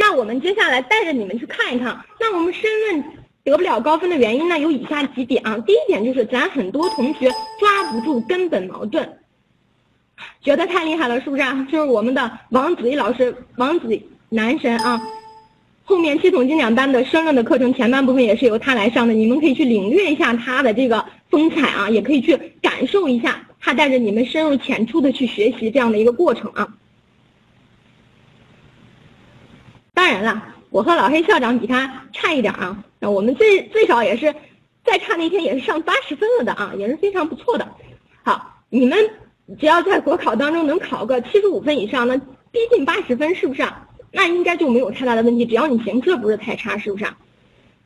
那我们接下来带着你们去看一看，那我们申论得不了高分的原因呢，有以下几点啊。第一点就是咱很多同学抓不住根本矛盾，觉得太厉害了，是不是啊？就是我们的王子怡老师，王子男神啊。后面系统精讲班的申论的课程前半部分也是由他来上的，你们可以去领略一下他的这个风采啊，也可以去感受一下他带着你们深入浅出的去学习这样的一个过程啊。当然了，我和老黑校长比他差一点啊，那我们最少也是再差那天也是上80分了的啊，也是非常不错的。好，你们只要在国考当中能考个75分以上呢，逼近80分，是不是啊？那应该就没有太大的问题，只要你形式不是太差，是不是啊？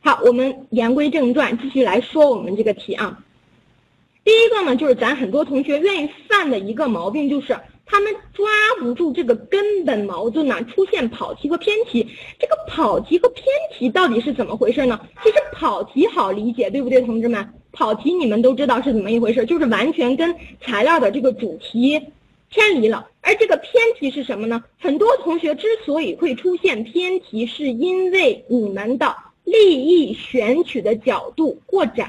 好，我们言归正传，继续来说我们这个题啊。第一个呢，就是咱很多同学愿意犯的一个毛病，就是他们抓不住这个根本矛盾呢，出现跑题和偏题。这个跑题和偏题到底是怎么回事呢？其实跑题好理解，对不对，同志们？跑题你们都知道是怎么一回事，就是完全跟材料的这个主题偏离了。而这个偏题是什么呢？很多同学之所以会出现偏题，是因为你们的利益选取的角度过窄，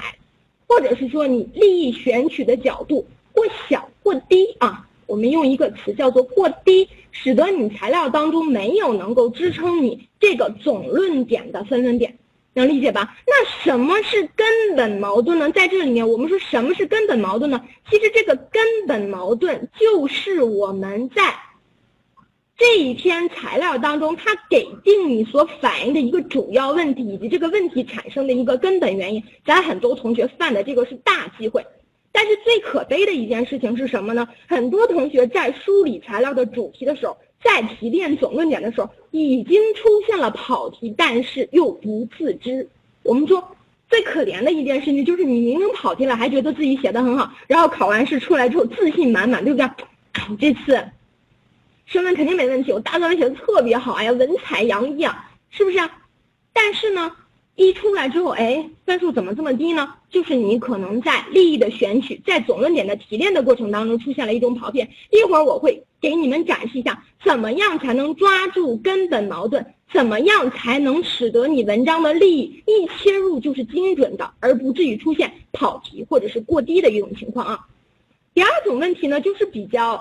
或者是说你利益选取的角度过小过低啊。我们用一个词叫做过低，使得你材料当中没有能够支撑你这个总论点的分论点，能理解吧？那什么是根本矛盾呢？在这里面我们说什么是根本矛盾呢？其实这个根本矛盾就是我们在这一篇材料当中它给定你所反映的一个主要问题，以及这个问题产生的一个根本原因。咱很多同学犯的这个是大忌讳，但是最可悲的一件事情是什么呢？很多同学在梳理材料的主题的时候，在提炼总论点的时候，已经出现了跑题，但是又不自知。我们说最可怜的一件事情就是你明明跑题了，还觉得自己写得很好，然后考完试出来之后自信满满，对不对？这次申论肯定没问题，我大作文写得特别好，哎呀，文采洋溢啊，是不是啊？但是呢，一出来之后，哎，分数怎么这么低呢？就是你可能在利益的选取，在总论点的提炼的过程当中出现了一种跑偏。一会儿我会给你们展示一下，怎么样才能抓住根本矛盾，怎么样才能使得你文章的利益一切入就是精准的，而不至于出现跑题或者是过低的一种情况啊。第二种问题呢，就是比较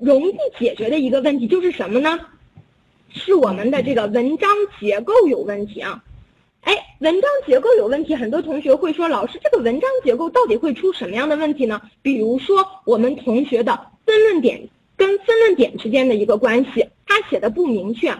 容易解决的一个问题，就是什么呢？是我们的这个文章结构有问题啊。哎，文章结构有问题，很多同学会说，老师，这个文章结构到底会出什么样的问题呢？比如说，我们同学的分论点跟分论点之间的一个关系，它写的不明确。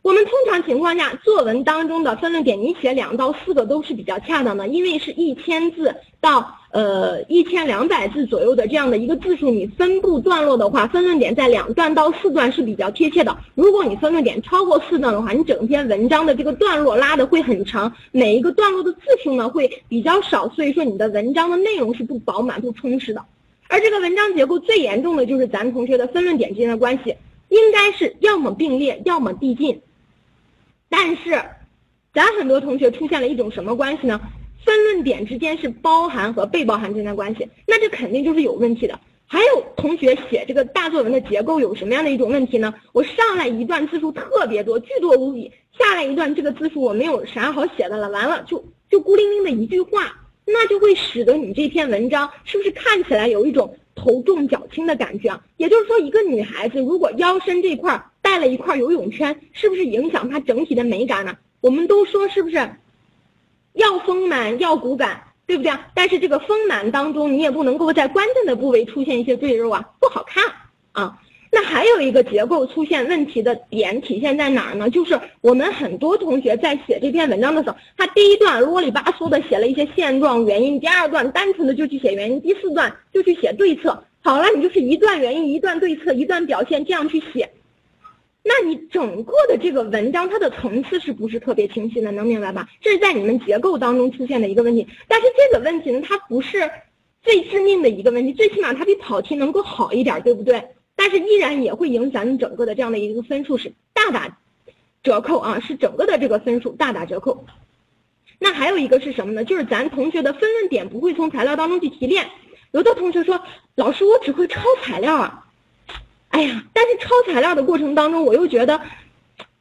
我们通常情况下，作文当中的分论点，你写2到4个都是比较恰当的，因为是1000字到1200字左右的这样的一个字数，你分布段落的话，分论点在2段到4段是比较贴切的。如果你分论点超过4段的话，你整篇文章的这个段落拉的会很长，每一个段落的字数呢会比较少，所以说你的文章的内容是不饱满不充实的。而这个文章结构最严重的就是咱同学的分论点之间的关系，应该是要么并列要么递进。但是咱很多同学出现了一种什么关系呢？分论点之间是包含和被包含之间的关系，那这肯定就是有问题的。还有同学写这个大作文的结构有什么样的一种问题呢？我上来一段字数特别多，巨多无比，下来一段这个字数我没有啥好写的了，完了就孤零零的一句话，那就会使得你这篇文章是不是看起来有一种头重脚轻的感觉啊？也就是说，一个女孩子如果腰身这块带了一块游泳圈，是不是影响她整体的美感呢？我们都说是不是要丰满要骨感，对不对？但是这个丰满当中你也不能够在关键的部位出现一些赘肉啊，不好看啊。那还有一个结构出现问题的点体现在哪儿呢？就是我们很多同学在写这篇文章的时候，他第一段啰里吧嗦的写了一些现状原因，第二段单纯的就去写原因，第四段就去写对策。好了，你就是一段原因一段对策一段表现这样去写，那你整个的这个文章它的层次是不是特别清晰的？能明白吧？这是在你们结构当中出现的一个问题。但是这个问题呢，它不是最致命的一个问题，最起码它比跑题能够好一点，对不对？但是依然也会影响你整个的这样的一个分数是大打折扣啊，是整个的这个分数大打折扣。那还有一个是什么呢？就是咱同学的分论点不会从材料当中去提炼。有的同学说，老师，我只会抄材料啊。哎呀，但是抄材料的过程当中，我又觉得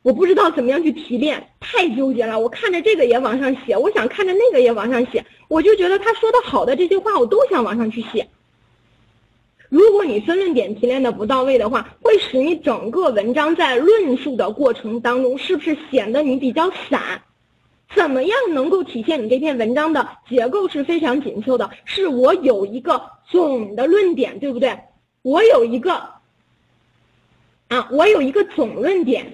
我不知道怎么样去提炼，太纠结了。我看着这个也往上写，我想看着那个也往上写，我就觉得他说的好的这些话，我都想往上去写。如果你分论点提炼的不到位的话，会使你整个文章在论述的过程当中，是不是显得你比较散？怎么样能够体现你这篇文章的结构是非常紧凑的？是我有一个总的论点，对不对？我有一个总论点。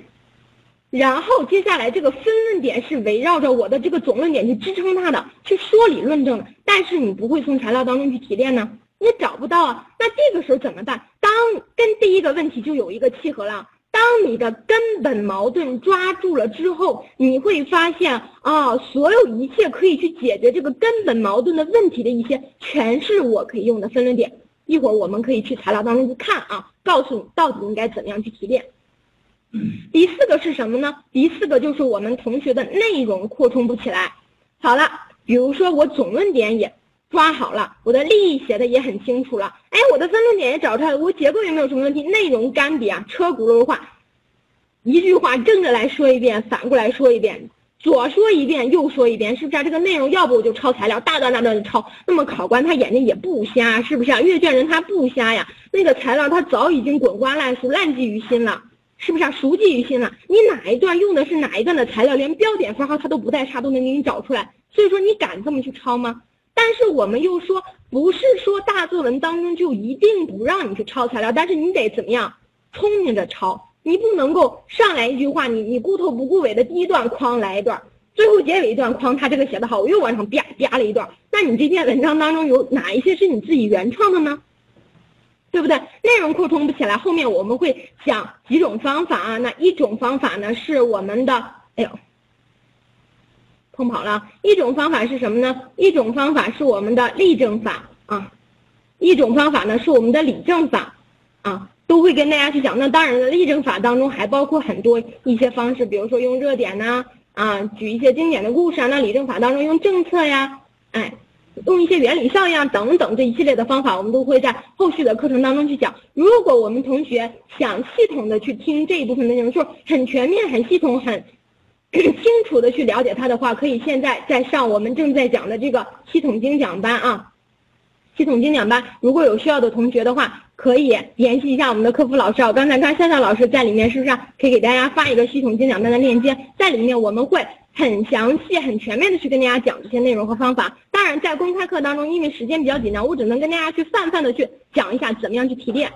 然后接下来这个分论点是围绕着我的这个总论点去支撑它的，去说理论证的，但是你不会从材料当中去提炼呢，你找不到啊。那这个时候怎么办？当跟第一个问题就有一个契合了。当你的根本矛盾抓住了之后，你会发现啊，所有一切可以去解决这个根本矛盾的问题的一些，全是我可以用的分论点。一会儿我们可以去材料当中去看啊，告诉你到底应该怎么样去提炼。第四个是什么呢？第四个就是我们同学的内容扩充不起来。好了，比如说我总论点也抓好了，我的利益写的也很清楚了，哎，我的分论点也找出来了，我结构也没有什么问题，内容干瘪啊，车轱辘话，一句话正着来说一遍，反过来说一遍，左说一遍右说一遍，是不是啊？这个内容要不我就抄材料，大段大段的抄，那么考官他眼睛也不瞎，是不是啊？阅卷人他不瞎呀，那个材料他早已经滚瓜烂熟，烂记于心了。是不是啊？熟记于心了，你哪一段用的是哪一段的材料，连标点符号它都不带差，都能给你找出来。所以说你敢这么去抄吗？但是我们又说，不是说大作文当中就一定不让你去抄材料，但是你得怎么样？聪明的抄，你不能够上来一句话，你顾头不顾尾的第一段框来一段，最后结尾一段框，他这个写的好，我又往上啪啪了一段。那你这篇文章当中有哪一些是你自己原创的呢？对不对？内容扩充不起来，后面我们会讲几种方法啊。那一种方法呢是我们的，哎呦，碰跑了。一种方法是什么呢？一种方法是我们的例证法啊，一种方法呢是我们的理证法啊，都会跟大家去讲。那当然了，例证法当中还包括很多一些方式，比如说用热点呐，举一些经典的故事啊。那理证法当中用政策呀，哎。用一些原理效应啊等等这一系列的方法，我们都会在后续的课程当中去讲。如果我们同学想系统的去听这一部分的内容，就是很全面、很系统、很清楚的去了解它的话，可以现在再上我们正在讲的这个系统精讲班啊。系统精讲班，如果有需要的同学的话，可以联系一下我们的客服老师啊。我刚才看夏夏老师在里面，是不是可以给大家发一个系统精讲班的链接？在里面我们会很详细、很全面的去跟大家讲这些内容和方法。当然，在公开课当中，因为时间比较紧张，我只能跟大家去泛泛的去讲一下怎么样去提炼。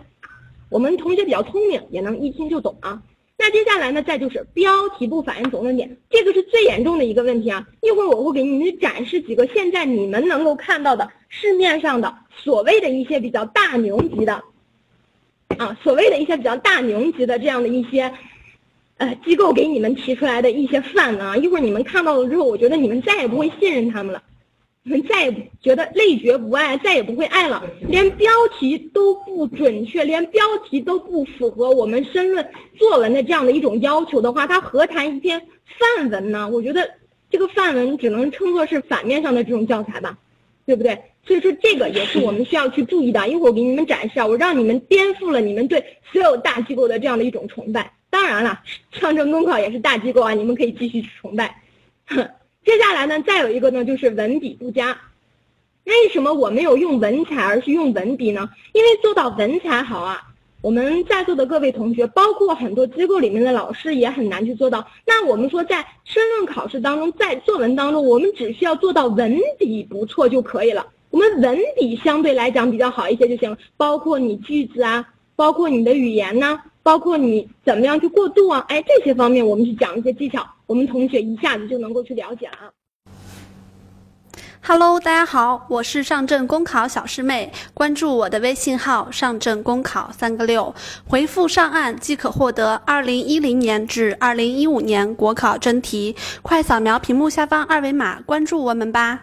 我们同学比较聪明，也能一听就懂啊。那接下来呢，再就是标题不反映总论点，这个是最严重的一个问题啊。一会儿我会给你们展示几个现在你们能够看到的市面上的所谓的一些比较大牛级的啊，所谓的一些比较大牛级的这样的一些机构给你们提出来的一些范啊，一会儿你们看到了之后，我觉得你们再也不会信任他们了，你们再也觉得累觉不爱，再也不会爱了。连标题都不准确，连标题都不符合我们申论作文的这样的一种要求的话，他何谈一篇范文呢？我觉得这个范文只能称作是反面上的这种教材吧，对不对？所以说这个也是我们需要去注意的。一会儿我给你们展示啊，我让你们颠覆了你们对所有大机构的这样的一种崇拜。当然了，上证公考也是大机构啊，你们可以继续去崇拜。接下来呢，再有一个呢，就是文笔不佳。为什么我没有用文采，而是用文笔呢？因为做到文采好啊，我们在座的各位同学，包括很多机构里面的老师也很难去做到。那我们说，在申论考试当中，在作文当中，我们只需要做到文笔不错就可以了。我们文笔相对来讲比较好一些就行了，包括你句子啊，包括你的语言呢，包括你怎么样去过渡啊，哎，这些方面我们去讲一些技巧，我们同学一下子就能够去了解了啊。Hello， 大家好，我是上证公考小师妹，关注我的微信号上证公考36，回复上岸即可获得2010年至2015年国考真题，快扫描屏幕下方二维码关注我们吧。